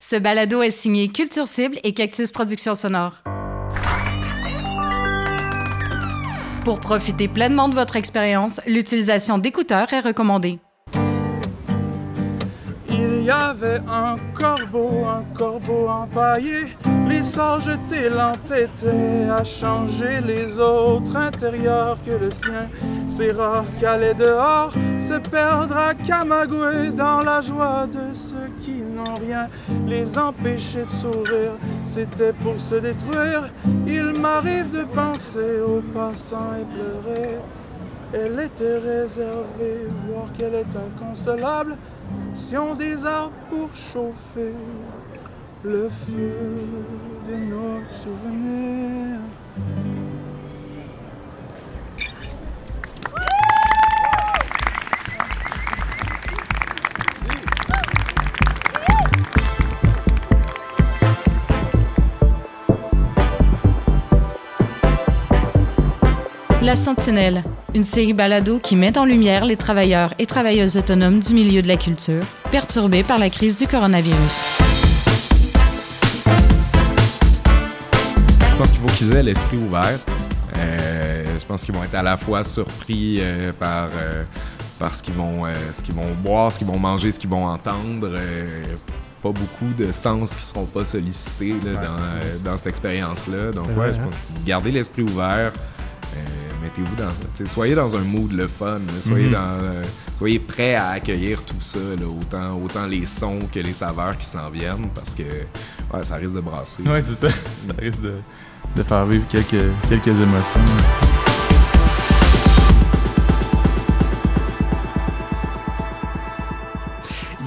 Ce balado est signé Culture Cible et Cactus Production Sonore. Pour profiter pleinement de votre expérience, l'utilisation d'écouteurs est recommandée. Il y avait un corbeau empaillé, les sorts jetés l'entêtaient à changer les autres intérieurs que le sien. C'est rare qu'aller dehors, se perdre à camagouer dans la joie de ceux qui n'ont rien. Les empêcher de sourire, c'était pour se détruire. Il m'arrive de penser aux passants et pleurer. Elle était réservée, voir qu'elle est inconsolable. Si on des arbres pour chauffer le feu de nos souvenirs. La Sentinelle, une série balado qui met en lumière les travailleurs et travailleuses autonomes du milieu de la culture, perturbés par la crise du coronavirus. Je pense qu'il faut qu'ils aient l'esprit ouvert. Je pense qu'ils vont être à la fois surpris par ce qu'ils vont boire, ce qu'ils vont manger, ce qu'ils vont entendre. Pas beaucoup de sens qui seront pas sollicités là, dans cette expérience-là. Donc, vrai, je pense qu'il faut garder l'esprit ouvert. Mettez-vous dans, soyez dans un mood le fun, soyez, soyez prêts à accueillir tout ça, là, autant les sons que les saveurs qui s'en viennent, parce que ça risque de brasser. Ouais, c'est ça. Ça risque de faire vivre quelques émotions.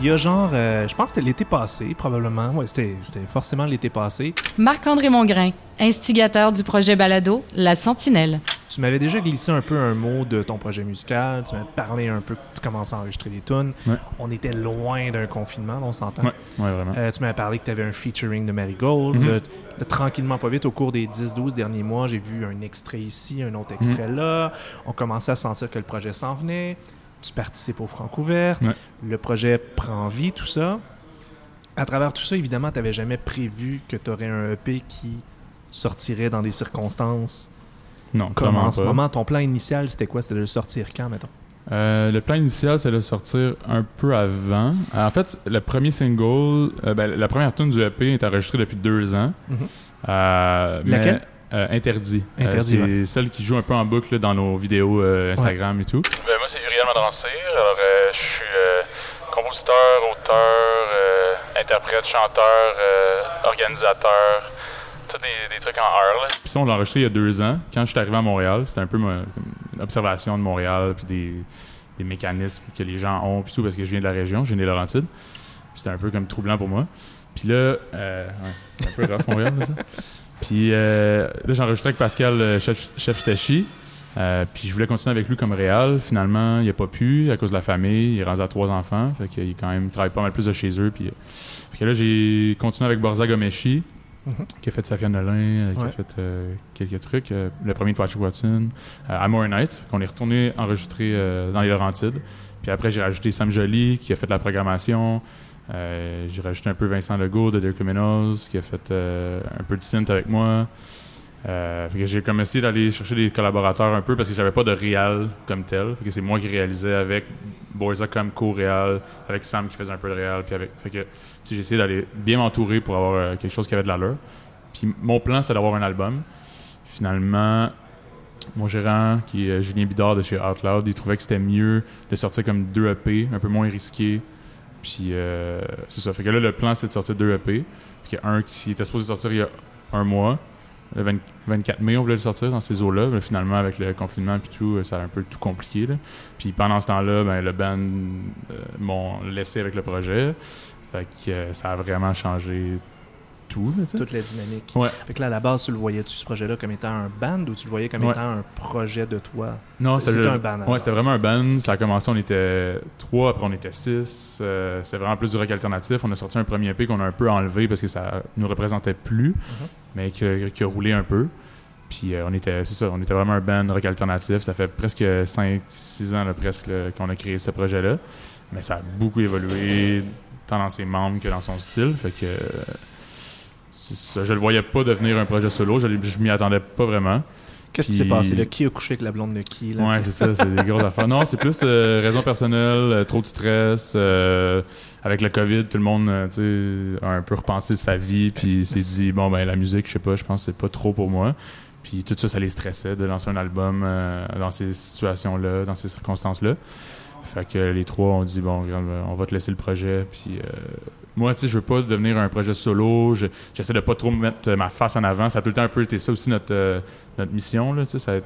Il y a je pense que c'était l'été passé, probablement. Oui, c'était forcément l'été passé. Marc-André Mongrain, instigateur du projet balado La Sentinelle. Tu m'avais déjà glissé un peu un mot de ton projet musical. Tu m'avais parlé un peu que tu commençais à enregistrer des tunes. Ouais. On était loin d'un confinement, on s'entend. Oui, vraiment. Tu m'avais parlé que tu avais un featuring de Marigold. Mm-hmm. Tranquillement, pas vite, au cours des 10-12 derniers mois, j'ai vu un extrait ici, un autre extrait là. On commençait à sentir que le projet s'en venait. Tu participes au Francouvert, le projet prend vie, tout ça. À travers tout ça, évidemment, tu n'avais jamais prévu que tu aurais un EP qui sortirait dans des circonstances. Non, comme en ce moment, ton plan initial, c'était quoi? C'était de le sortir quand, mettons? Le plan initial, c'est de le sortir un peu avant. En fait, le premier single, la première tune du EP est enregistrée depuis 2 ans. Mm-hmm. Laquelle? Interdit. C'est celle qui joue un peu en boucle là, dans nos vidéos Instagram et tout. Moi, c'est Uriel Madrancir. Alors, je suis compositeur, auteur, interprète, chanteur, organisateur, tous des trucs en heure. Puis ça, on l'a enregistré il y a 2 ans. Quand je suis arrivé à Montréal, c'était un peu une observation de Montréal, puis des mécanismes que les gens ont, puis tout, parce que je viens de la région, je viens des Laurentides. Puis c'était un peu comme troublant pour moi. Puis là, c'est un peu rough Montréal, ça. Puis là, j'enregistrais avec Pascal Stachy. Puis je voulais continuer avec lui comme réal. Finalement, il n'a pas pu à cause de la famille. Il est rendu à 3 enfants. Fait qu'il quand même travaille pas mal plus de chez eux. Puis là, j'ai continué avec Borza Gomeschi, qui a fait Safiane Lelin, qui a fait quelques trucs. Le premier de Patrick Watson, Amour Night, qu'on est retourné enregistrer dans les Laurentides. Puis après, j'ai rajouté Sam Joly, qui a fait de la programmation. J'ai rajouté un peu Vincent Legault de Dirk Cominoz, qui a fait un peu de synth avec moi. Que j'ai commencé d'aller chercher des collaborateurs un peu parce que j'avais pas de réal comme tel. Que c'est moi qui réalisais avec Borza comme co-réal, avec Sam qui faisait un peu de réal. J'ai essayé d'aller bien m'entourer pour avoir quelque chose qui avait de l'allure. Puis mon plan, c'était d'avoir un album. Finalement, mon gérant, qui est Julien Bidard de chez Outloud, il trouvait que c'était mieux de sortir comme 2 EP, un peu moins risqué. Puis c'est ça. Fait que là, le plan, c'est de sortir 2 EP. Puis un qui était supposé sortir il y a 1 mois. Le 24 mai, on voulait le sortir dans ces eaux-là. Mais finalement, avec le confinement et tout, ça a un peu tout compliqué. Là. Puis pendant ce temps-là, le band m'ont laissé avec le projet. Fait que ça a vraiment changé tout. Là, toute la dynamique. Ouais. Fait que là, à la base, tu le voyais-tu, ce projet-là, comme étant un band ou tu le voyais comme étant un projet de toi? Non, c'était un band. Oui, c'était vraiment un band. Ça a commencé, on était 3, après on était 6. C'était vraiment plus du rock alternatif. On a sorti un premier EP qu'on a un peu enlevé parce que ça nous représentait plus. Mm-hmm. Mais qui a roulé un peu. Puis on était vraiment un band rock alternatif. Ça fait presque 5-6 ans qu'on a créé ce projet-là. Mais ça a beaucoup évolué tant dans ses membres que dans son style. Fait que ça, je le voyais pas devenir un projet solo, je m'y attendais pas vraiment. Qu'est-ce qui s'est passé? Là, qui a couché avec la blonde de qui? Là, ouais, c'est ça, c'est des grosses affaires. Non, c'est plus raison personnelle, trop de stress. Avec le COVID, tout le monde a un peu repensé sa vie, puis s'est dit, bon, ben la musique, je sais pas, je pense que c'est pas trop pour moi. Puis tout ça, ça les stressait de lancer un album dans ces situations-là, dans ces circonstances-là. Fait que les trois, on dit, bon, on va te laisser le projet. Puis moi, tu sais, je veux pas devenir un projet solo. J'essaie de pas trop mettre ma face en avant. Ça a tout le temps un peu été ça aussi notre mission, là, tu sais.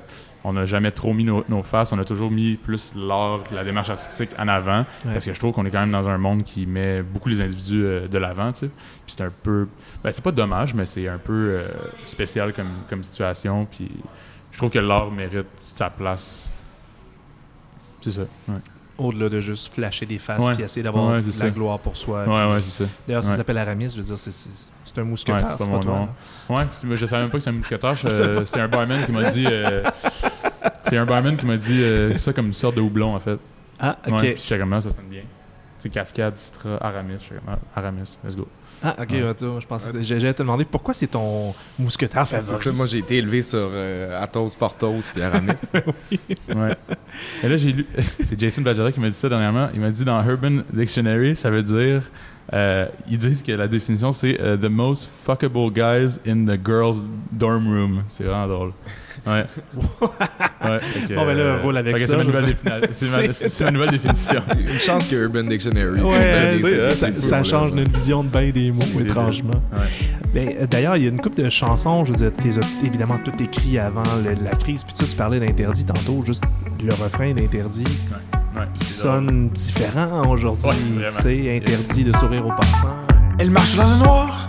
On n'a jamais trop mis nos faces. On a toujours mis plus l'art, la démarche artistique en avant. Ouais. Parce que je trouve qu'on est quand même dans un monde qui met beaucoup les individus de l'avant, tu sais. Puis c'est un peu... Ben, c'est pas dommage, mais c'est un peu spécial comme situation. Puis je trouve que l'art mérite sa place. C'est ça, ouais. Au-delà de juste flasher des faces et essayer d'avoir de la gloire pour soi. Ouais, c'est ça. D'ailleurs, ça s'appelle Aramis, je veux dire, c'est un mousquetaire, c'est pas toi. Oui, je ne savais même pas que c'est un mousquetaire. C'était un barman qui m'a dit... c'est un barman qui m'a dit ça comme une sorte de houblon, en fait. Ah, OK. Ouais, puis je sais comment ça sonne bien. C'est Cascade, Citra, Aramis. Aramis, let's go. Ah, OK, ouais. Je pense que j'allais te demander pourquoi c'est ton mousquetaire favori. C'est ça, moi j'ai été élevé sur Athos, Porthos puis Aramis. Oui. Ouais. Et là j'ai lu, c'est Jason Badgera qui m'a dit ça dernièrement, il m'a dit dans Urban Dictionary, ça veut dire, ils disent que la définition c'est « the most fuckable guys in the girls' dorm room ». C'est vraiment drôle. Ouais. Ouais, okay, bon, ben là, roule avec ça. C'est ma nouvelle définition. Une chance que Urban Dictionary. Ouais, ça change notre vision de bien des mots, étrangement. Ouais. Ben, d'ailleurs, il y a une couple de chansons, je veux dire, t'es évidemment tout écrit avant la crise. Puis tu parlais d'interdit tantôt, juste le refrain d'interdit. Ouais, il sonne différent aujourd'hui. Ouais, c'est interdit de sourire aux passants. Elle marche dans le noir.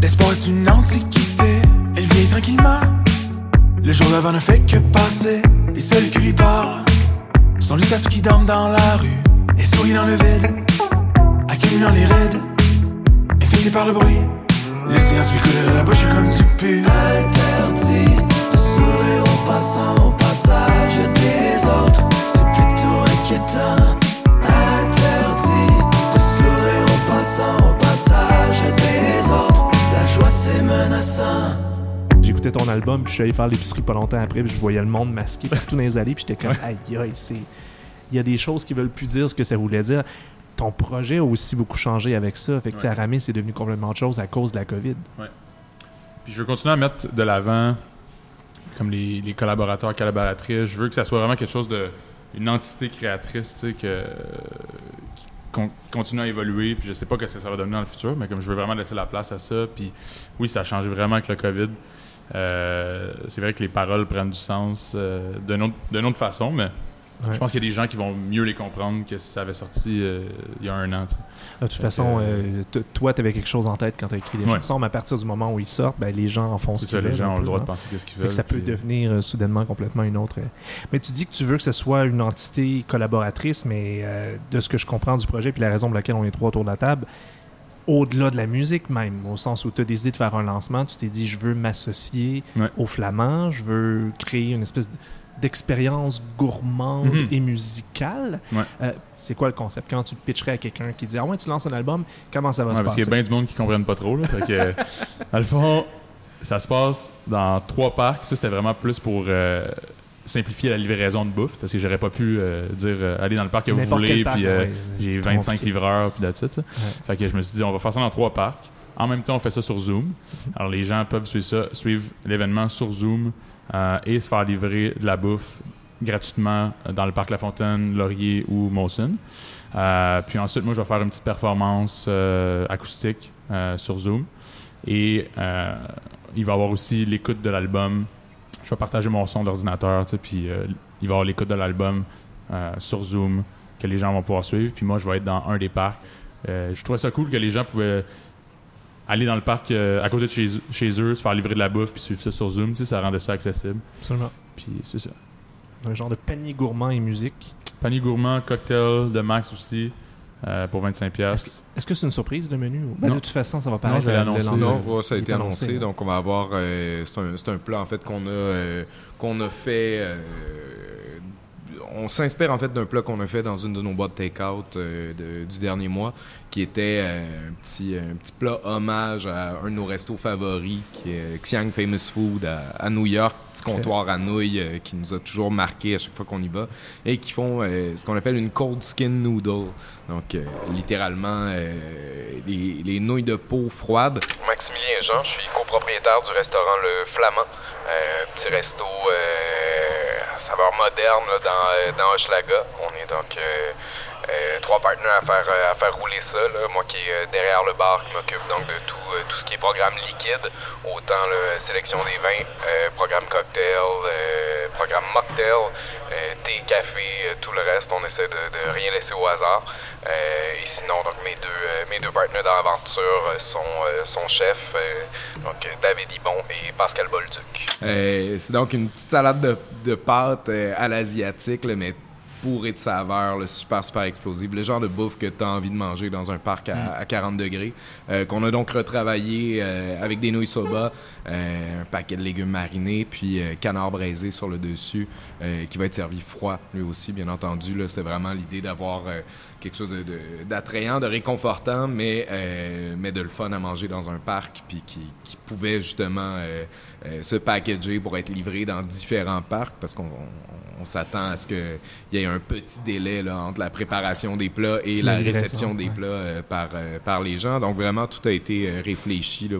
L'espoir est une antiquité. Elle vieillit tranquillement. Le jour d'avant ne fait que passer. Les seuls qui lui parlent sont les tasses qui dorment dans la rue. Elle sourit dans le vide, accumulant les raides, infectée par le bruit. Le silence lui coule de la bouche comme du pu. Interdit de sourire aux passants, au passage des autres, c'est plutôt inquiétant. Interdit de sourire aux passants, au passage des autres, la joie c'est menaçant. J'écoutais ton album, puis je suis allé faire l'épicerie pas longtemps après, puis je voyais le monde masqué partout dans les allées, puis j'étais comme « aïe, aïe, c'est... » Il y a des choses qui veulent plus dire ce que ça voulait dire. Ton projet a aussi beaucoup changé avec ça. Fait que Aramis, c'est devenu complètement autre chose à cause de la COVID. Ouais. Puis je veux continuer à mettre de l'avant, comme les collaborateurs, collaboratrices. Je veux que ça soit vraiment quelque chose de... une entité créatrice, tu sais, qui continue à évoluer, puis je sais pas ce que ça va devenir dans le futur, mais comme je veux vraiment laisser la place à ça, puis oui, ça a changé vraiment avec le COVID. C'est vrai que les paroles prennent du sens d'une autre façon, mais je pense qu'il y a des gens qui vont mieux les comprendre que si ça avait sorti il y a un an. T'sais. De toute façon, toi, tu avais quelque chose en tête quand tu as écrit les chansons, mais à partir du moment où ils sortent, ben, les gens en font ce qu'ils veulent. Les gens ont le droit de penser ce qu'ils veulent. Ça peut devenir soudainement complètement une autre. Mais tu dis que tu veux que ce soit une entité collaboratrice, mais de ce que je comprends du projet, puis la raison pour laquelle on est trois autour de la table, au-delà de la musique même, au sens où tu as décidé de faire un lancement, tu t'es dit « je veux m'associer au Flamand, je veux créer une espèce d'expérience gourmande et musicale ». C'est quoi le concept? Quand tu pitcherais à quelqu'un qui dit « ah ouais, tu lances un album, comment ça va se passer? » Parce qu'il y a bien du monde qui ne comprenne pas trop. Là, fait que, dans le fond, ça se passe dans 3 parcs. Ça, c'était vraiment plus pour... simplifier la livraison de bouffe, parce que j'aurais pas pu dire allez dans le parc que vous voulez, puis j'ai 25 livreurs, puis that's it. Fait que je me suis dit, on va faire ça dans 3 parcs. En même temps, on fait ça sur Zoom. Alors, les gens peuvent suivre l'événement sur Zoom et se faire livrer de la bouffe gratuitement dans le parc La Fontaine, Laurier ou Mawson. Puis ensuite, moi, je vais faire une petite performance acoustique sur Zoom. Et il va y avoir aussi l'écoute de l'album. Je vais partager mon son d'ordinateur, tu sais, puis il va y avoir l'écoute de l'album sur Zoom que les gens vont pouvoir suivre. Puis moi, je vais être dans un des parcs. Je trouvais ça cool que les gens pouvaient aller dans le parc à côté de chez eux, se faire livrer de la bouffe, puis suivre ça sur Zoom. Tu sais, ça rendait ça accessible. Absolument. Puis c'est ça. Un genre de panier gourmand et musique. Panier gourmand, cocktail de Max aussi. Pour 25$. Est-ce que c'est une surprise, le menu? Ben, de toute façon, ça va paraître. Non, ça a été annoncé. Donc, on va avoir... c'est un plat, en fait, qu'on a fait... on s'inspire en fait d'un plat qu'on a fait dans une de nos boîtes take-out du dernier mois, qui était un petit plat hommage à un de nos restos favoris, qui est Xiang Famous Food à New York, petit comptoir à nouilles qui nous a toujours marqué à chaque fois qu'on y va, et qui font ce qu'on appelle une cold skin noodle. Donc, littéralement, les nouilles de peau froides. Maximilien Jean, je suis copropriétaire du restaurant Le Flamand, petit resto saveur moderne là, dans Hochelaga. On est donc trois partenaires à faire rouler ça, là. Moi qui est derrière le bar, qui m'occupe donc de tout ce qui est programme liquide, autant la sélection des vins, programme cocktail, programme mocktail, thé, café, tout le reste. On essaie de rien laisser au hasard. Et sinon, donc mes deux partenaires dans l'aventure sont chefs, donc David Ibon et Pascal Bolduc. C'est donc une petite salade de pâtes à l'asiatique, là, mais bourré de saveurs, super, super explosive. Le genre de bouffe que tu as envie de manger dans un parc à 40 degrés. Qu'on a donc retravaillé avec des nouilles soba, un paquet de légumes marinés, puis canard braisé sur le dessus, qui va être servi froid, lui aussi, bien entendu. Là, c'était vraiment l'idée d'avoir quelque chose d'attrayant, de réconfortant, mais de le fun à manger dans un parc, puis qui pouvait justement se packager pour être livré dans différents parcs, parce qu'on s'attend à ce qu'il y ait un petit délai là, entre la préparation des plats et la réception des plats par les gens. Donc vraiment, tout a été réfléchi là,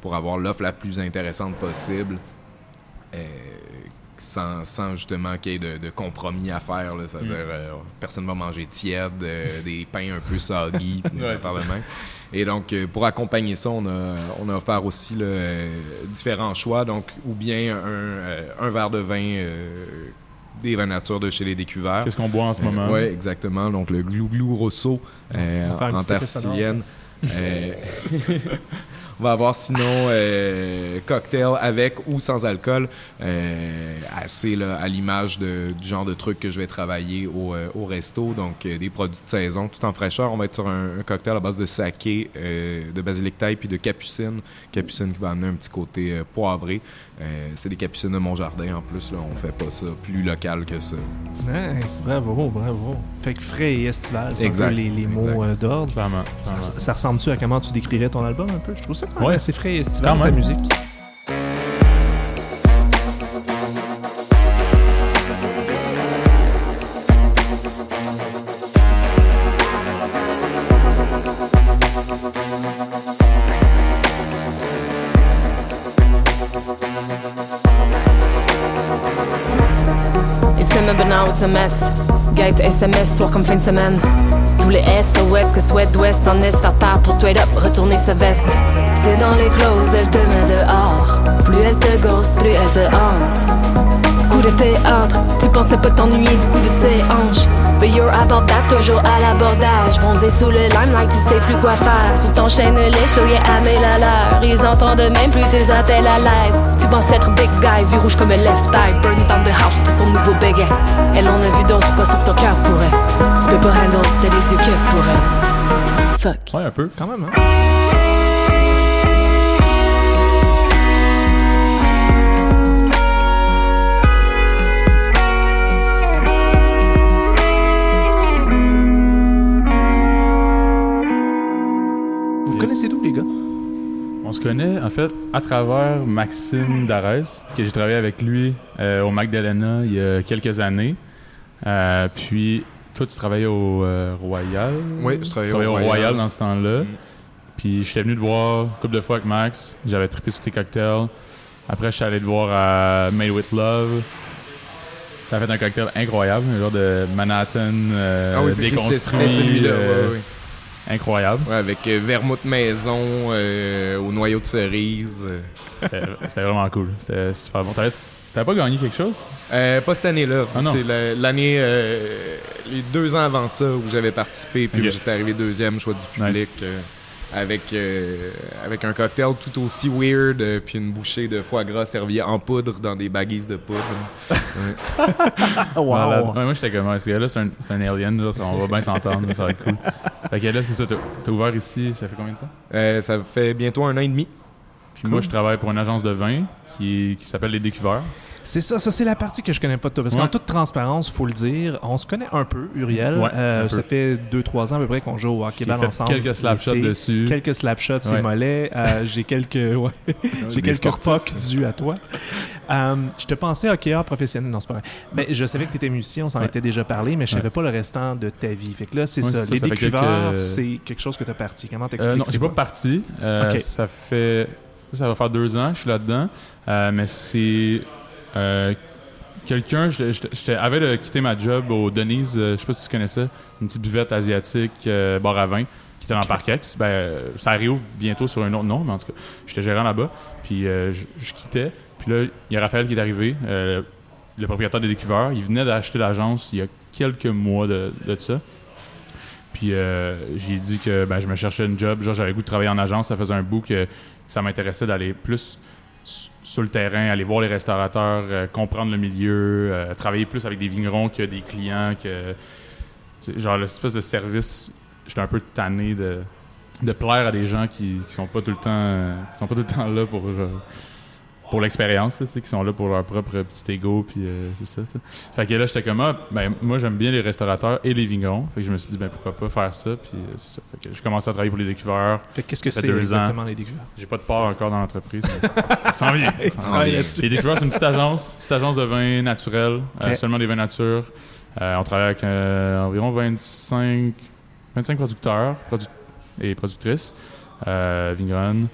pour avoir l'offre la plus intéressante possible. Sans justement qu'il y ait de compromis à faire. Là, c'est-à-dire, personne ne va manger tiède, des pains un peu soggy, par le même. Et donc, pour accompagner ça, on a offert aussi là, différents choix. Donc, ou bien un verre de vin, des vins nature de chez Les Découvreurs. Qu'est-ce qu'on boit en ce moment? Oui, exactement. Donc, le Glou-Glou Rosso en terre sicilienne. On va avoir sinon cocktail avec ou sans alcool, assez là, à l'image du genre de truc que je vais travailler au resto, donc des produits de saison tout en fraîcheur. On va être sur un cocktail à base de saké, de basilic thaï puis de capucine. Capucine qui va amener un petit côté poivré. C'est des capucines de mon jardin en plus, là, on fait pas ça plus local que ça. Nice, bravo. Fait que frais et estival, c'est exact, un peu les mots d'ordre. Clairement. Ça ressemble-tu à comment tu décrirais ton album un peu? Je trouve ça quand même assez frais et estival, ta musique. It's a mess, guide SMS, soir comme fin de semaine. Tous les S, ouest, que souhaite d'ouest, en est, faire part pour straight up, retourner sa veste. C'est dans les closes, elle te met dehors. Plus elle te ghost, plus elle te hante. Coup de théâtre, tu pensais pas t'ennuyer du coup de ses hanches. But you're about that, toujours à l'abordage. Bronzé sous le limelight, tu sais plus quoi faire. Sous ton chaîne, les chouillets à mille à l'heure. Ils entendent même plus tes appels à l'aide. Tu penses être big guy, vu rouge comme un left eye. Burn down the house de son nouveau béguet. Elle en a vu d'autres, pas sur ton cœur pourrait. Tu peux pas handle, t'as les yeux que pour elle. Fuck. Ouais, un peu, quand même, hein. Vous connaissez d'où, les gars? On se connaît, en fait, à travers Maxime Darès, que j'ai travaillé avec lui au Magdalena il y a quelques années. Puis, toi, tu travaillais au Royal. Oui, je travaillais au Royal dans ce temps-là. Puis, j'étais venu te voir une couple de fois avec Max. J'avais trippé sur tes cocktails. Après, je suis allé te voir à Made with Love. T'as fait un cocktail incroyable, un genre de Manhattan déconstruit. Celui-là, ouais. Incroyable. Ouais, avec vermouth maison au noyau de cerise. C'était vraiment cool. C'était super bon. T'avais pas gagné quelque chose? Pas cette année-là. Ah, c'est l'année... les 2 ans avant ça où j'avais participé, puis où j'étais arrivé 2e, choix du public, nice. Avec un cocktail tout aussi weird, puis une bouchée de foie gras servie en poudre dans des baguises de poudre. Wow! Ouais, moi, j'étais comme, ce gars-là, c'est un alien, là, on va bien s'entendre, ça va être cool. Fait que là, c'est ça, t'as ouvert ici, ça fait combien de temps? Ça fait bientôt 1 an et demi. Puis cool. Moi, je travaille pour une agence de vin qui s'appelle Les Découvreurs. C'est ça, c'est la partie que je connais pas de toi. Parce qu'en toute transparence, il faut le dire, on se connaît un peu, Uriel. Ouais, un peu. Ça fait 2-3 ans à peu près qu'on joue au hockey ball ensemble. Quelques slapshots dessus. Quelques slapshots, c'est mollet. J'ai quelques quelques pucks dus à toi. Je te pensais hockeyeur professionnel, non, c'est pas vrai. Mais je savais que tu étais musicien, on s'en était déjà parlé, mais je savais pas le restant de ta vie. Fait que là, c'est ça. Les découvreurs, c'est quelque chose que tu as parti. Comment t'expliques? Non, j'ai pas parti. Ça va faire 2 ans, je suis là-dedans. Mais c'est... Quelqu'un, j'étais avant de quitter ma job au Denise, je sais pas si tu connaissais, une petite buvette asiatique, bar à vin, qui était dans Parc-Ex. Ça réouvre bientôt sur un autre nom, mais en tout cas, j'étais gérant là-bas. Puis je quittais. Puis là, il y a Raphaël qui est arrivé, le propriétaire des Découvreurs. Il venait d'acheter l'agence il y a quelques mois de ça. Puis j'ai dit que je me cherchais une job. Genre, j'avais le goût de travailler en agence. Ça faisait un bout que ça m'intéressait d'aller plus sur le terrain, aller voir les restaurateurs, comprendre le milieu, travailler plus avec des vignerons que des clients, que genre l'espèce de service. J'étais un peu tanné de plaire à des gens qui sont pas tout le temps là pour l'expérience, tu sais, qui sont là pour leur propre petit ego, puis c'est ça. T'sais. Fait que là j'étais comme moi j'aime bien les restaurateurs et les vignerons, fait que je me suis dit pourquoi pas faire ça, puis c'est ça. Fait que j'ai commencé à travailler pour les Découvreurs. Fait qu'est-ce que c'est exactement les Découvreurs? J'ai pas de part encore dans l'entreprise. Ça s'en vient. Les Découvreurs, c'est une petite agence de vin naturel, seulement des vins nature. On travaille avec environ 25 producteurs et productrices, vigneronnes.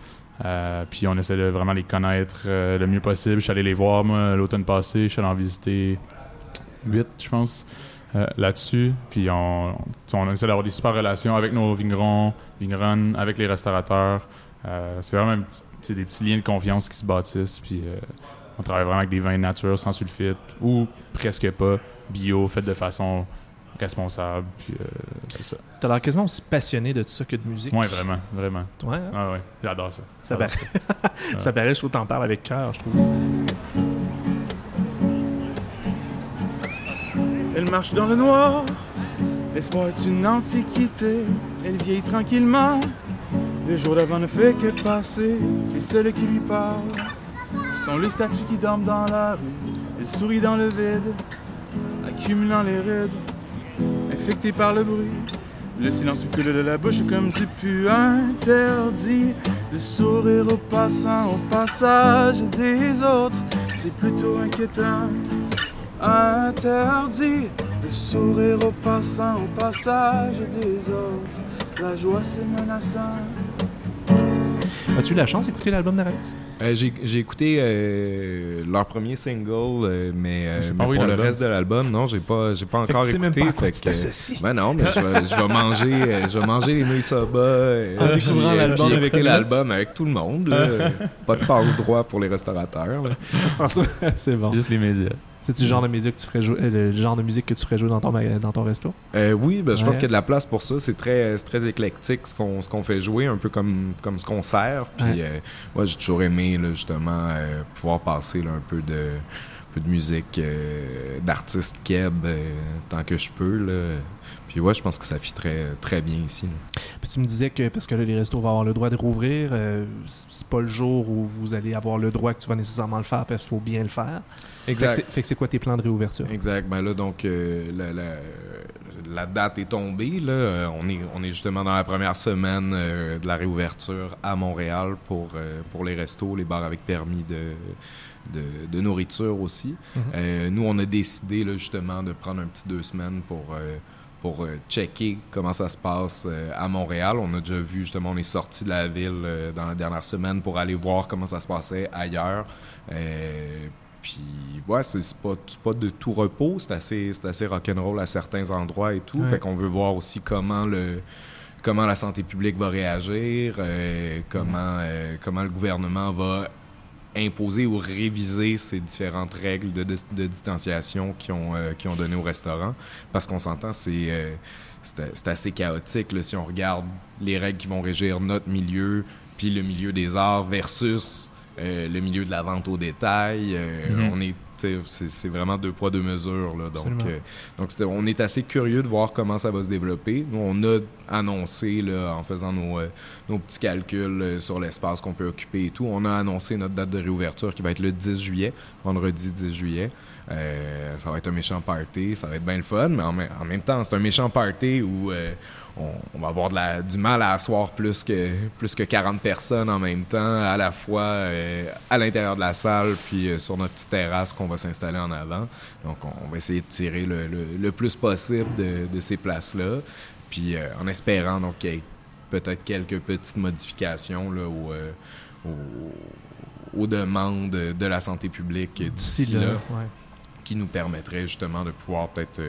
Puis on essaie de vraiment les connaître le mieux possible. Je suis allé les voir, moi, l'automne passé. Je suis allé en visiter 8, je pense, là-dessus. Puis on essaie d'avoir des super relations avec nos vignerons, vigneronnes, avec les restaurateurs. C'est vraiment c'est des petits liens de confiance qui se bâtissent. Puis on travaille vraiment avec des vins nature, sans sulfite, ou presque pas, bio, fait de façon responsable. Puis c'est ça. T'as l'air quasiment aussi passionné de tout ça que de musique. Oui, vraiment, vraiment. Ouais, hein? Ah, ouais. J'adore ça. Ça paraît, je trouve, t'en parles avec cœur, je trouve. Elle marche dans le noir, l'espoir est une antiquité, elle vieillit tranquillement. Le jour d'avant ne fait que passer, et ceux qui lui parlent sont les statues qui dorment dans la rue. Elle sourit dans le vide, accumulant les rides, infecté par le bruit. Le silence me coule de la bouche comme du pu interdit de sourire aux passants, au passage des autres. C'est plutôt inquiétant. Interdit de sourire aux passants, au passage des autres. La joie, c'est menaçant. As-tu eu la chance d'écouter l'album d'Aravis? J'ai écouté leur premier single, mais pour le reste de l'album, non, j'ai pas encore écouté. Non, mais je vais manger les nouilles soba puis écouter l'album avec tout le monde. Là. Pas de passe droit pour les restaurateurs. C'est bon. Juste les médias. C'est-tu le genre de musique que tu ferais jouer, dans ton resto? Oui, je pense qu'il y a de la place pour ça. C'est très éclectique ce qu'on fait jouer, un peu comme ce qu'on sert. Puis moi, j'ai toujours aimé là, justement pouvoir passer là, un peu de musique d'artiste keb tant que je peux. Là. Puis je pense que ça fit très, très bien ici. Là. Puis tu me disais que parce que là, les restos vont avoir le droit de rouvrir, c'est pas le jour où vous allez avoir le droit que tu vas nécessairement le faire parce qu'il faut bien le faire. Exact. Fait que c'est quoi tes plans de réouverture? Exact. Ben là, donc, la date est tombée. Là. On est justement dans la première semaine de la réouverture à Montréal pour les restos, les bars avec permis de nourriture aussi. Mm-hmm. Nous, on a décidé là, justement de prendre un petit 2 semaines pour checker comment ça se passe à Montréal. On a déjà vu, justement, on est sorti de la ville dans la dernière semaine pour aller voir comment ça se passait ailleurs. Puis, c'est pas de tout repos. C'est assez rock'n'roll à certains endroits et tout. Ouais. Fait qu'on veut voir aussi comment la santé publique va réagir, comment le gouvernement va imposer ou réviser ces différentes règles de distanciation qu'ils ont données au restaurant. Parce qu'on s'entend, c'est assez chaotique là, si on regarde les règles qui vont régir notre milieu puis le milieu des arts versus le milieu de la vente au détail. On est C'est vraiment deux poids, deux mesures. Là. Donc on est assez curieux de voir comment ça va se développer. Nous, on a annoncé, là, en faisant nos petits calculs sur l'espace qu'on peut occuper et tout, on a annoncé notre date de réouverture qui va être le 10 juillet, vendredi 10 juillet. Ça va être un méchant party, ça va être bien le fun, mais en même temps, c'est un méchant party où on va avoir du mal à asseoir plus que 40 personnes en même temps, à la fois à l'intérieur de la salle, puis sur notre petite terrasse qu'on va s'installer en avant. Donc, on va essayer de tirer le plus possible de ces places-là, puis en espérant donc, qu'il y ait peut-être quelques petites modifications là, aux demandes de la santé publique d'ici là. Ouais. Qui nous permettrait justement de pouvoir peut-être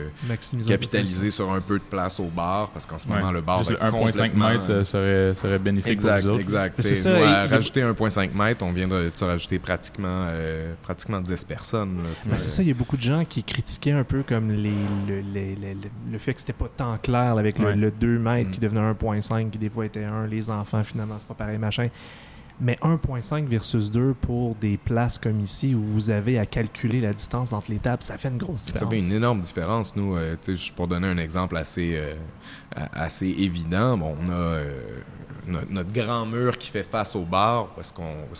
capitaliser sur un peu de place au bar, parce qu'en ce moment, le bar va être complètement... 1,5 mètres serait bénéfique pour nous autres. Exact, c'est ça. Nous, rajouter 1,5 mètres, on vient de se rajouter pratiquement 10 personnes. Là, c'est ça, il y a beaucoup de gens qui critiquaient un peu comme le fait que c'était pas tant clair là, avec le 2 mètres qui devenait 1,5, qui des fois était 1, les enfants finalement, c'est pas pareil, machin. Mais 1,5 versus 2 pour des places comme ici où vous avez à calculer la distance entre les tables, ça fait une grosse différence. Ça fait une énorme différence. Nous, pour donner un exemple assez évident, bon, on a notre grand mur qui fait face au bar parce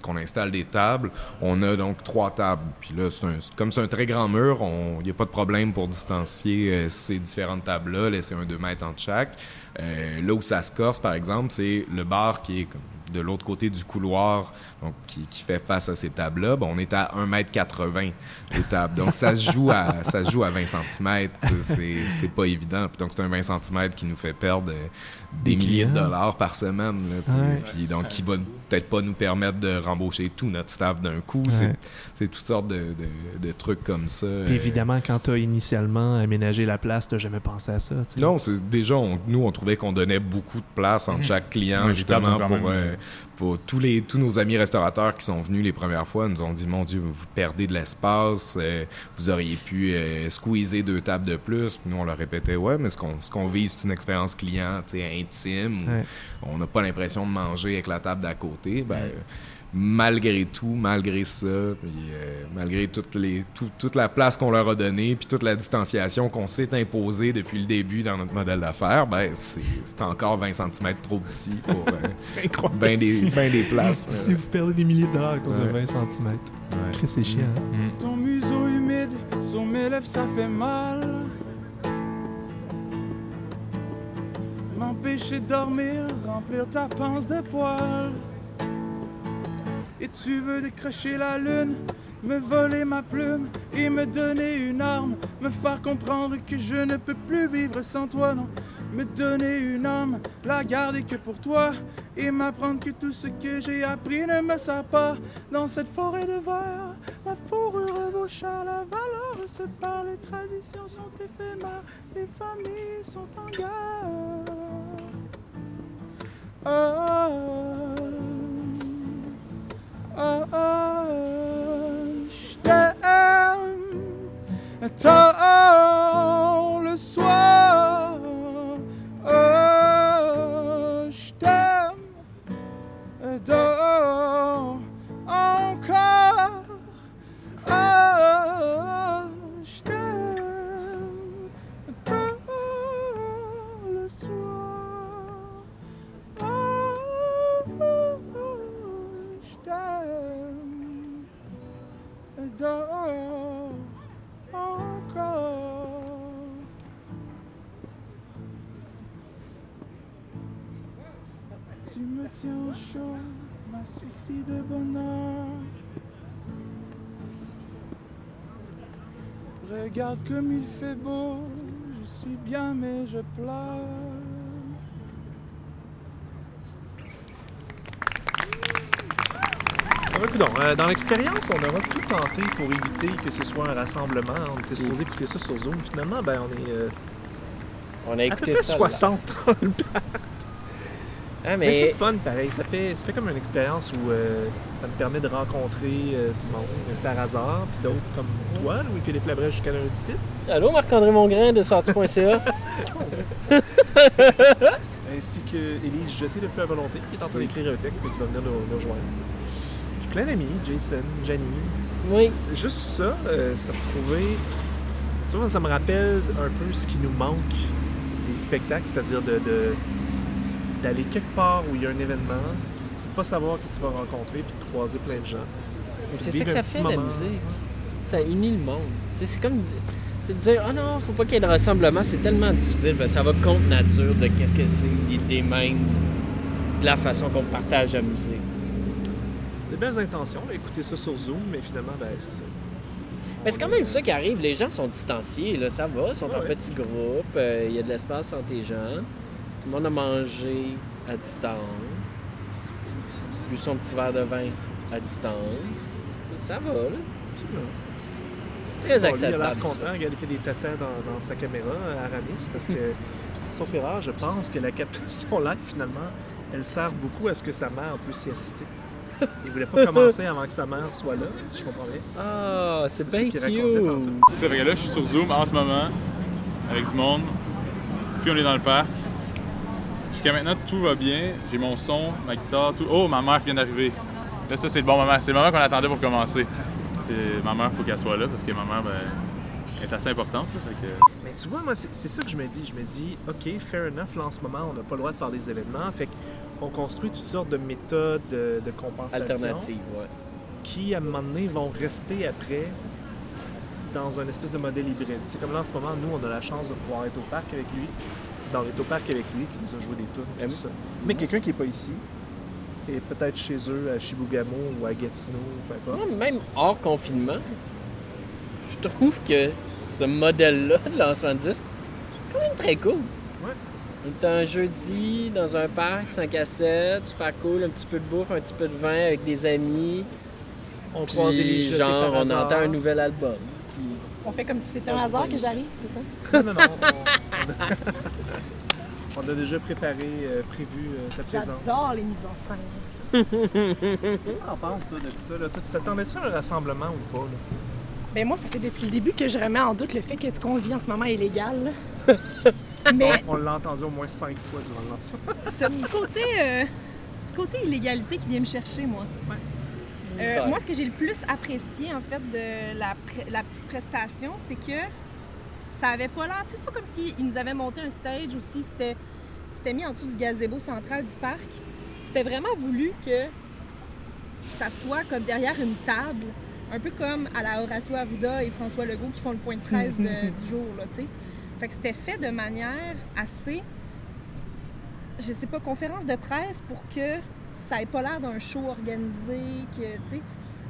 qu'on installe des tables. On a donc 3 tables. Puis là, comme c'est un très grand mur, il n'y a pas de problème pour distancier ces différentes tables-là, laisser un 2 mètres entre chaque. Là où ça se corse, par exemple, c'est le bar qui est comme de l'autre côté du couloir, donc qui fait face à ces tables-là, ben, on est à 1,80 m aux tables. Donc, ça se joue à 20 cm. C'est pas évident. Puis, donc, c'est un 20 cm qui nous fait perdre des milliers de dollars par semaine. Là, puis, donc, qui va peut-être pas nous permettre de rembaucher tout notre staff d'un coup. Ouais. C'est toutes sortes de trucs comme ça. Puis, évidemment, quand tu as initialement aménagé la place, tu n'as jamais pensé à ça. T'sais. Non, déjà, nous, on trouvait qu'on donnait beaucoup de place entre chaque client, oui, justement, pour tous nos amis restaurateurs qui sont venus les premières fois nous ont dit « Mon Dieu, vous perdez de l'espace, vous auriez pu squeezer 2 tables de plus. » Puis nous, on leur répétait « Ouais, mais ce qu'on vise, c'est une expérience client intime. Ouais. On n'a pas l'impression de manger avec la table d'à côté. » Malgré tout, malgré ça, puis malgré toute la place qu'on leur a donnée, puis toute la distanciation qu'on s'est imposée depuis le début dans notre modèle d'affaires, c'est encore 20 cm trop petit pour ben des places. Et vous perdez des milliers de dollars à cause de 20 cm. Ouais. C'est chiant. Ton museau humide sur mes lèvres, ça fait mal. M'empêcher de dormir, remplir ta panse de poils. Et tu veux décrocher la lune, me voler ma plume et me donner une arme, me faire comprendre que je ne peux plus vivre sans toi, non. Me donner une âme, la garder que pour toi et m'apprendre que tout ce que j'ai appris ne me sert pas. Dans cette forêt de verre, la fourrure vauche à la valeur se perd, les traditions sont éphémères, les familles sont en guerre. Je t'aime tard le soir. Je t'aime dehors encore. Je t'aime tard le soir. Je t'aime dehors encore. Tu me tiens chaud, m'asphyxie de bonheur. Regarde comme il fait beau, je suis bien mais je pleure. Dans l'expérience, on aura tout tenté pour éviter que ce soit un rassemblement. On était supposé écouter ça sur Zoom. Finalement, on est on a écouté à peu près 60 dans le parc. Mais c'est fun, pareil. Ça fait comme une expérience où ça me permet de rencontrer du monde par hasard, puis d'autres comme toi, Louis-Philippe Labrèche jusqu'à l'auditif. Allô, Marc-André Mongrain de Sors-tu.ca. Ainsi que Élise Jeté de Feu à volonté, qui est en train d'écrire un texte, mais qui va venir nous rejoindre. plein d'amis, Jason, Janie. Oui. C'est juste ça, se retrouver. Tu vois, ça me rappelle un peu ce qui nous manque des spectacles, c'est-à-dire d'aller quelque part où il y a un événement, pas savoir qui tu vas rencontrer, puis de croiser plein de gens. Mais c'est ça que ça fait, la musique. Ça unit le monde. T'sais, c'est comme de dire « Ah non, faut pas qu'il y ait de rassemblement, c'est tellement difficile. » Ça va contre nature de qu'est-ce que c'est, l'idée même, de la façon qu'on partage la musique. Des belles intentions, écouter ça sur Zoom, mais finalement, c'est ça. Mais c'est quand même ça qui arrive. Les gens sont distanciés, là, ça va, ils sont en petits groupes, il y a de l'espace entre les gens, tout le monde a mangé à distance, bu son petit verre de vin à distance. Ça va, là. C'est très acceptable. Lui, il a l'air content, regarde, il fait des tatins dans sa caméra, Aramis, parce que, sauf erreur, je pense que la captation live, finalement, elle sert beaucoup à ce que sa mère puisse y assister. Il voulait pas commencer avant que sa mère soit là, si je comprends bien. Ah, c'est bien cute! C'est vrai, là, je suis sur Zoom en ce moment, avec du monde, puis on est dans le parc. Jusqu'à maintenant, tout va bien. J'ai mon son, ma guitare, tout. Oh, ma mère vient d'arriver. Là, ça, c'est le bon moment. C'est le moment qu'on attendait pour commencer. C'est... Ma mère, il faut qu'elle soit là, parce que ma mère, elle est assez importante. Mais tu vois, moi, c'est ça que je me dis. Je me dis, OK, fair enough, là, en ce moment, on n'a pas le droit de faire des événements. Fait qu'on construit toutes sortes de méthodes de compensation. Alternatives, ouais. Qui, à un moment donné, vont rester après dans un espèce de modèle hybride. C'est comme là, en ce moment, nous, on a la chance de pouvoir être au parc avec lui. Dans les parc avec lui, qui nous a joué des tours, tout ça. Mais quelqu'un qui n'est pas ici, et peut-être chez eux, à Chibougamau ou à Gatineau, ou peu importe. Même hors confinement, je trouve que ce modèle-là de lancement de disque, c'est quand même très cool. Ouais. On est un jeudi dans un parc, 5 à 7, super cool, un petit peu de bouffe, un petit peu de vin avec des amis. On croise des gens, on entend un nouvel album. On fait comme si c'était un hasard que j'arrive, c'est ça? Non. On a déjà prévu ta présence. J'adore les mises en scène. Qu'est-ce que t'en penses, toi, de ça? Là? Toi, tu t'attendais-tu à un rassemblement ou pas? Là? Ben moi, ça fait depuis le début que je remets en doute le fait que ce qu'on vit en ce moment est légal. Mais... On l'a entendu au moins 5 fois durant le lancement. C'est un petit côté illégalité qui vient me chercher, moi. Ouais. Moi, ce que j'ai le plus apprécié, en fait, de la petite prestation, c'est que ça avait pas l'air... Tu sais, c'est pas comme s'ils nous avaient monté un stage ou si c'était mis en dessous du gazebo central du parc. C'était vraiment voulu que ça soit comme derrière une table, un peu comme à la Horacio Arruda et François Legault qui font le point de presse du jour, là, tu sais. Fait que c'était fait de manière assez... Je sais pas, conférence de presse pour que... Ça n'avait pas l'air d'un show organisé, que, tu sais,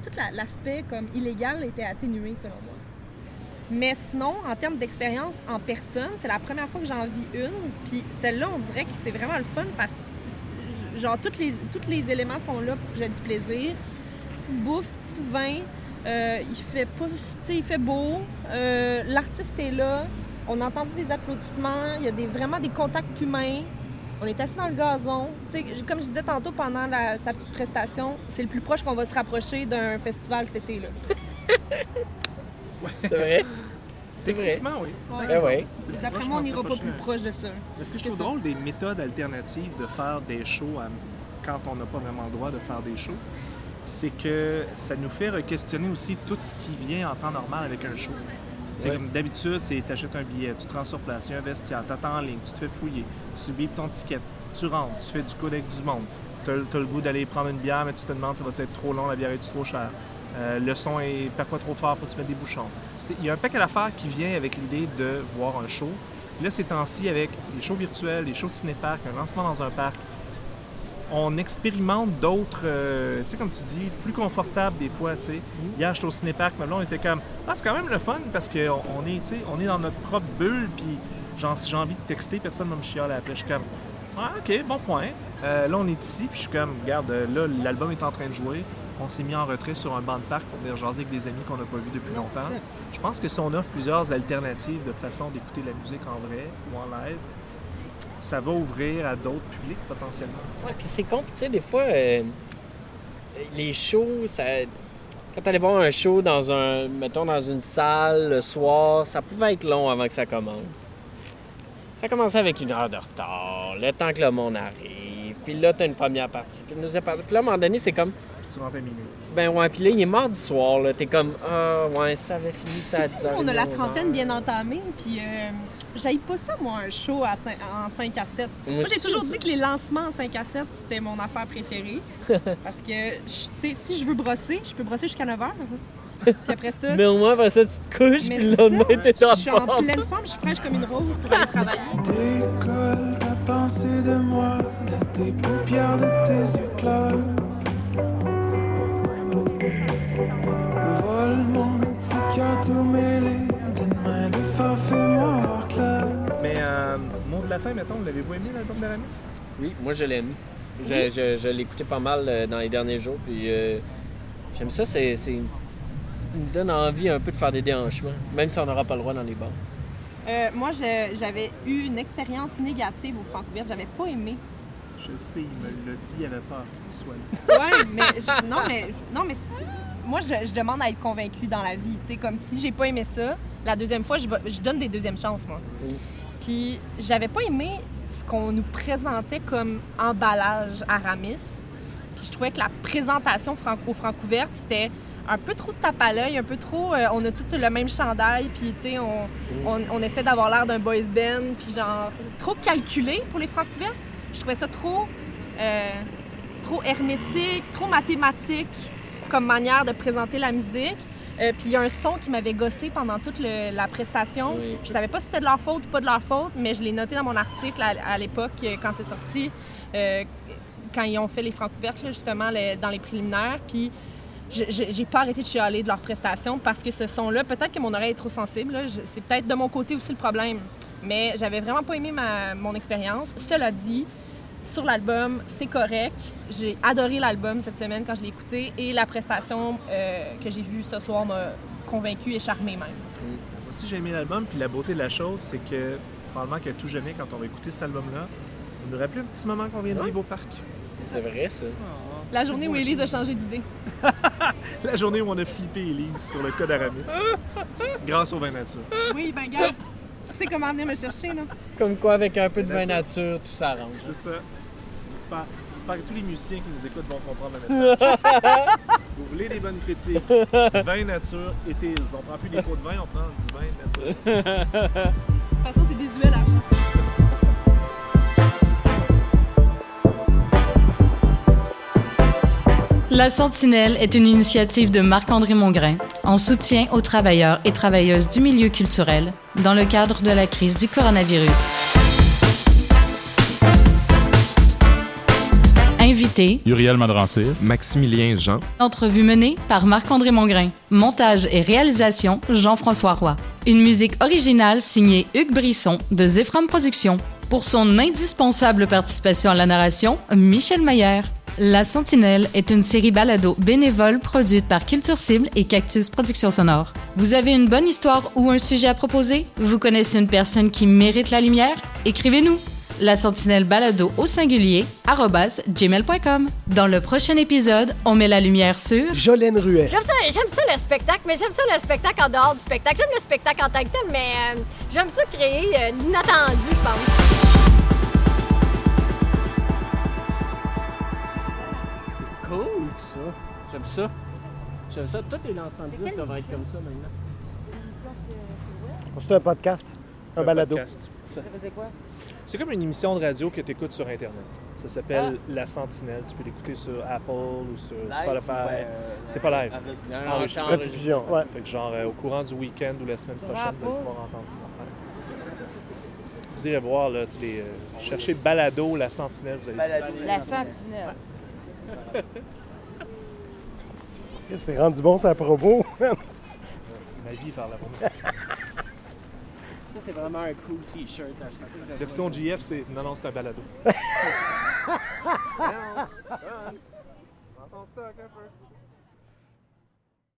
tout l'aspect comme illégal était atténué, selon moi. Mais sinon, en termes d'expérience en personne, c'est la première fois que j'en vis une, puis celle-là, on dirait que c'est vraiment le fun, parce que, genre, tous les éléments sont là pour que j'ai du plaisir. Petite bouffe, petit vin, il fait beau, l'artiste est là, on a entendu des applaudissements, il y a vraiment des contacts humains. On est assis dans le gazon. T'sais, comme je disais tantôt pendant sa petite prestation, c'est le plus proche qu'on va se rapprocher d'un festival cet été. Là. C'est vrai? C'est vrai. Oui. Ouais. Ben ouais. D'après moi, on n'ira pas plus proche de ça. Est-ce que je trouve drôle des méthodes alternatives de faire des shows quand on n'a pas vraiment le droit de faire des shows? C'est que ça nous fait re-questionner aussi tout ce qui vient en temps normal avec un show. Ouais. Comme d'habitude, c'est t'achètes un billet, tu te rends sur place, il y a un vestiaire, t'attends en ligne, tu te fais fouiller, tu subis ton ticket, tu rentres, tu fais du coude avec du monde, t'as le goût d'aller prendre une bière, mais tu te demandes si ça va être trop long, la bière est trop chère, le son est parfois trop fort, faut que tu mettes des bouchons. Il y a un paquet d'affaires qui vient avec l'idée de voir un show. Là, ces temps-ci, avec les shows virtuels, les shows de ciné-parc, un lancement dans un parc, on expérimente d'autres, tu sais, comme tu dis, plus confortables des fois, tu sais. Hier, j'étais au cinéparc, mais là, on était comme, c'est quand même le fun parce qu'on est, tu sais, on est dans notre propre bulle, puis genre, si j'ai envie de texter, personne ne me chiale après. Je suis comme, OK, bon point. Là, on est ici, puis je suis comme, regarde, là, l'album est en train de jouer. On s'est mis en retrait sur un banc de parc pour venir jaser avec des amis qu'on n'a pas vus depuis longtemps. Je pense que si on offre plusieurs alternatives de façon d'écouter la musique en vrai ou en live, ça va ouvrir à d'autres publics, potentiellement. Ouais, puis c'est con, tu sais, des fois, les shows, ça... Quand t'allais voir un show dans une salle, le soir, ça pouvait être long avant que ça commence. Ça commençait avec 1 heure de retard, le temps que le monde arrive, Puis là, t'as une première partie. Puis il nous a parlé. Puis là, à un moment donné, c'est comme... Tu rentres à minuit. Ben ouais, puis là, il est mort du soir, là. T'es comme, ah, ouais, ça avait fini, ça à 10 heures. On a la trentaine bien entamée, puis j'haïs pas ça, moi, un show en 5 à 7. Moi, j'ai toujours dit que les lancements en 5 à 7, c'était mon affaire préférée. Parce que, tu sais, si je veux brosser, je peux brosser jusqu'à 9 heures. Puis après ça... Mais au moins, après ça, tu te couches, puis le lendemain, t'es en forme. Je suis en pleine forme, je suis fraîche comme une rose pour aller travailler. Décolle ta pensée de moi, de tes paupières, de tes yeux clairs. Mais mot de la fin, mettons, l'avez-vous aimé l'album d'Aramis? Oui, moi je l'aime. Je l'écoutais pas mal dans les derniers jours, puis j'aime ça, c'est me donne envie un peu de faire des déhanchements, même si on n'aura pas le droit dans les bars. Moi, j'avais eu une expérience négative au Francouvert, j'avais pas aimé. Je sais, il me l'a dit, il avait peur qu'il soit là. Ouais, mais non, mais moi, je demande à être convaincue dans la vie. Tu sais, comme si j'ai pas aimé ça, la deuxième fois, je donne des deuxièmes chances, moi. Mm. Puis, j'avais pas aimé ce qu'on nous présentait comme emballage Aramis. Puis, je trouvais que la présentation au Francouvert, c'était un peu trop de tape à l'œil, un peu trop. On a tous le même chandail, puis tu sais, on essaie d'avoir l'air d'un boys band, puis genre trop calculé pour les Francouverts. Je trouvais ça trop hermétique, trop mathématique comme manière de présenter la musique. Puis il y a un son qui m'avait gossé pendant toute la prestation. Oui. Je savais pas si c'était de leur faute ou pas de leur faute, mais je l'ai noté dans mon article à l'époque quand c'est sorti, quand ils ont fait les Francouvertes, là, justement, dans les préliminaires. Puis j'ai pas arrêté de chialer de leur prestation parce que ce son-là, peut-être que mon oreille est trop sensible, là, c'est peut-être de mon côté aussi le problème. Mais j'avais vraiment pas aimé mon expérience. Cela dit, sur l'album, c'est correct. J'ai adoré l'album cette semaine quand je l'ai écouté et la prestation que j'ai vue ce soir m'a convaincue et charmée même. Oui. Moi aussi, j'ai aimé l'album. Puis la beauté de la chose, c'est que probablement qu'à tout jamais, quand on va écouter cet album-là, on nous rappelle un petit moment qu'on vient de vivre au parc. C'est vrai, ça. Oh. La journée où Élise a changé d'idée. La journée où on a flippé Élise sur le cas d'Aramis. Grâce au vin nature. Oui, ben gars. Tu sais comment venir me chercher, là? Comme quoi, avec un peu de vin nature, tout s'arrange. C'est ça. J'espère que tous les musiciens qui nous écoutent vont comprendre le message. Si vous voulez des bonnes critiques, vin nature, été. On prend plus des pots de vin, on prend du vin nature. De toute façon, c'est désuet, l'argent. La Sentinelle est une initiative de Marc-André Mongrain en soutien aux travailleurs et travailleuses du milieu culturel dans le cadre de la crise du coronavirus. Invité, Uriel Madrancir, Maximilien Jean. Entrevue menée par Marc-André Mongrain. Montage et réalisation, Jean-François Roy. Une musique originale signée Hugues Brisson de Zéphram Productions. Pour son indispensable participation à la narration, Michel Maillère. La Sentinelle est une série balado bénévole produite par Culture Cible et Cactus Production Sonore. Vous avez une bonne histoire ou un sujet à proposer? Vous connaissez une personne qui mérite la lumière? Écrivez-nous! La Sentinelle balado au singulier @gmail.com. Dans le prochain épisode, on met la lumière sur Jolène Ruet. J'aime ça le spectacle, mais j'aime ça le spectacle en dehors du spectacle. J'aime le spectacle en tant que tel, mais j'aime ça créer l'inattendu, je pense. J'aime ça. Tout est l'entendu, ça va être comme ça maintenant. C'est un podcast, un balado. Podcast. Ça veut dire quoi? C'est comme une émission de radio que tu écoutes sur Internet. Ça s'appelle La Sentinelle. Tu peux l'écouter sur Apple ou sur Spotify. C'est pas live. Enregistré. Rediffusion. Ouais. Fait que genre au courant du week-end ou la semaine prochaine, vous allez pouvoir entendre ça. Vous irez voir, là, tu les cherchez balado, La Sentinelle. Vous allez balado. La Sentinelle. Ouais. C'était rendu bon, ça promo. Ma vie faire la promo. Ça, c'est vraiment un cool t-shirt. La version GF, c'est... Non, c'est un balado. Non, on stock un peu.